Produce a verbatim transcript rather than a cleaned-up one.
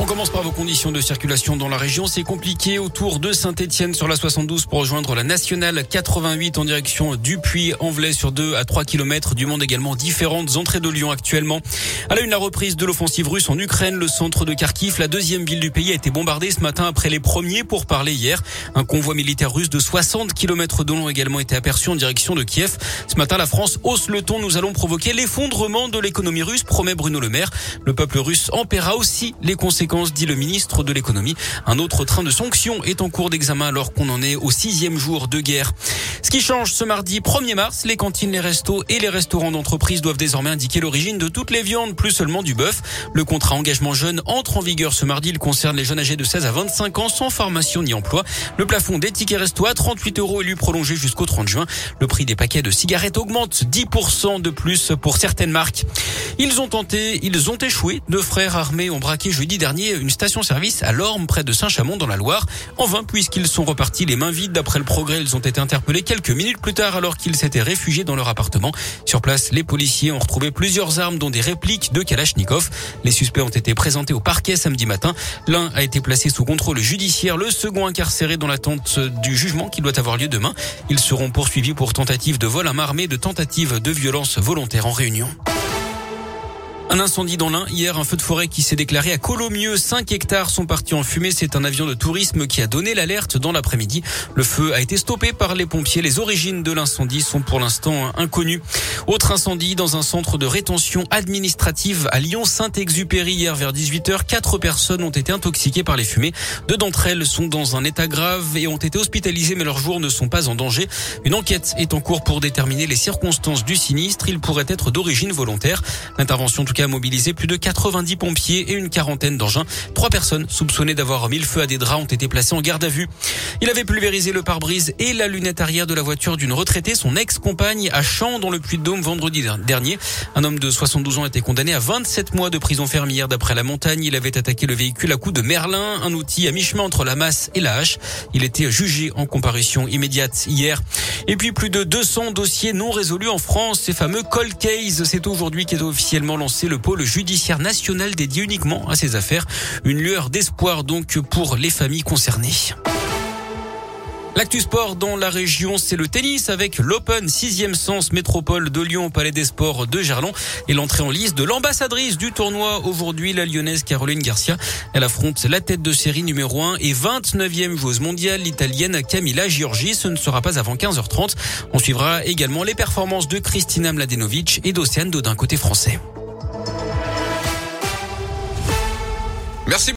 On commence par vos conditions de circulation dans la région. C'est compliqué autour de Saint-Etienne sur la soixante-douze pour rejoindre la Nationale quatre-vingt-huit en direction du Puy-en-Velay sur deux à trois kilomètres du monde également. Différentes entrées de Lyon actuellement. À la une, la reprise de l'offensive russe en Ukraine. Le centre de Kharkiv, la deuxième ville du pays, a été bombardée ce matin après les premiers pour parler hier. Un convoi militaire russe de soixante kilomètres de long a également été aperçu en direction de Kiev. Ce matin, la France hausse le ton. Nous allons provoquer l'effondrement de l'économie russe, promet Bruno Le Maire. Le peuple russe en paiera aussi les conséquences, dit le ministre de l'économie. Un autre train de sanctions est en cours d'examen alors qu'on en est au sixième jour de guerre. Ce qui change ce mardi premier mars, les cantines, les restos et les restaurants d'entreprise doivent désormais indiquer l'origine de toutes les viandes, plus seulement du bœuf. Le contrat engagement jeune entre en vigueur ce mardi. Il concerne les jeunes âgés de seize à vingt-cinq ans sans formation ni emploi. Le plafond des tickets resto à trente-huit euros est lui prolongé jusqu'au trente juin. Le prix des paquets de cigarettes augmente dix pour cent de plus pour certaines marques. Ils ont tenté, ils ont échoué. Deux frères armés ont braqué jeudi dernier une station-service à Lorme, près de Saint-Chamond, dans la Loire. En vain, puisqu'ils sont repartis les mains vides. D'après Le Progrès, ils ont été interpellés quelques minutes plus tard, alors qu'ils s'étaient réfugiés dans leur appartement. Sur place, les policiers ont retrouvé plusieurs armes, dont des répliques de Kalachnikov. Les suspects ont été présentés au parquet samedi matin. L'un a été placé sous contrôle judiciaire, le second incarcéré dans l'attente du jugement qui doit avoir lieu demain. Ils seront poursuivis pour tentative de vol à main armée, de tentative de violence volontaire en réunion. Un incendie dans l'Ain. Hier, un feu de forêt qui s'est déclaré à Colomieu. cinq hectares sont partis en fumée. C'est un avion de tourisme qui a donné l'alerte dans l'après-midi. Le feu a été stoppé par les pompiers. Les origines de l'incendie sont pour l'instant inconnues. Autre incendie dans un centre de rétention administrative à Lyon-Saint-Exupéry. Hier, vers dix-huit heures, quatre personnes ont été intoxiquées par les fumées. Deux d'entre elles sont dans un état grave et ont été hospitalisées, mais leurs jours ne sont pas en danger. Une enquête est en cours pour déterminer les circonstances du sinistre. Il pourrait être d'origine volontaire. L'intervention en tout cas a mobilisé plus de quatre-vingt-dix pompiers et une quarantaine d'engins. Trois personnes soupçonnées d'avoir mis le feu à des draps ont été placées en garde à vue. Il avait pulvérisé le pare-brise et la lunette arrière de la voiture d'une retraitée, son ex-compagne, à Champ, dans le Puy-de-Dôme, vendredi dernier. Un homme de soixante-douze ans a été condamné à vingt-sept mois de prison ferme hier d'après La Montagne. Il avait attaqué le véhicule à coups de Merlin, un outil à mi-chemin entre la masse et la hache. Il était jugé en comparution immédiate hier. Et puis plus de deux cents dossiers non résolus en France, ces fameux cold cases. C'est aujourd'hui qu'est officiellement lancé le pôle judiciaire national dédié uniquement à ces affaires. Une lueur d'espoir donc pour les familles concernées. L'actu sport dans la région, c'est le tennis avec l'Open sixième sens métropole de Lyon au Palais des Sports de Gerland et l'entrée en lice de l'ambassadrice du tournoi aujourd'hui, la lyonnaise Caroline Garcia. Elle affronte la tête de série numéro un et vingt-neuvième joueuse mondiale, l'italienne Camilla Giorgi. Ce ne sera pas avant quinze heures trente. On suivra également les performances de Kristina Mladenovic et d'Océane Dodin côté français. Merci.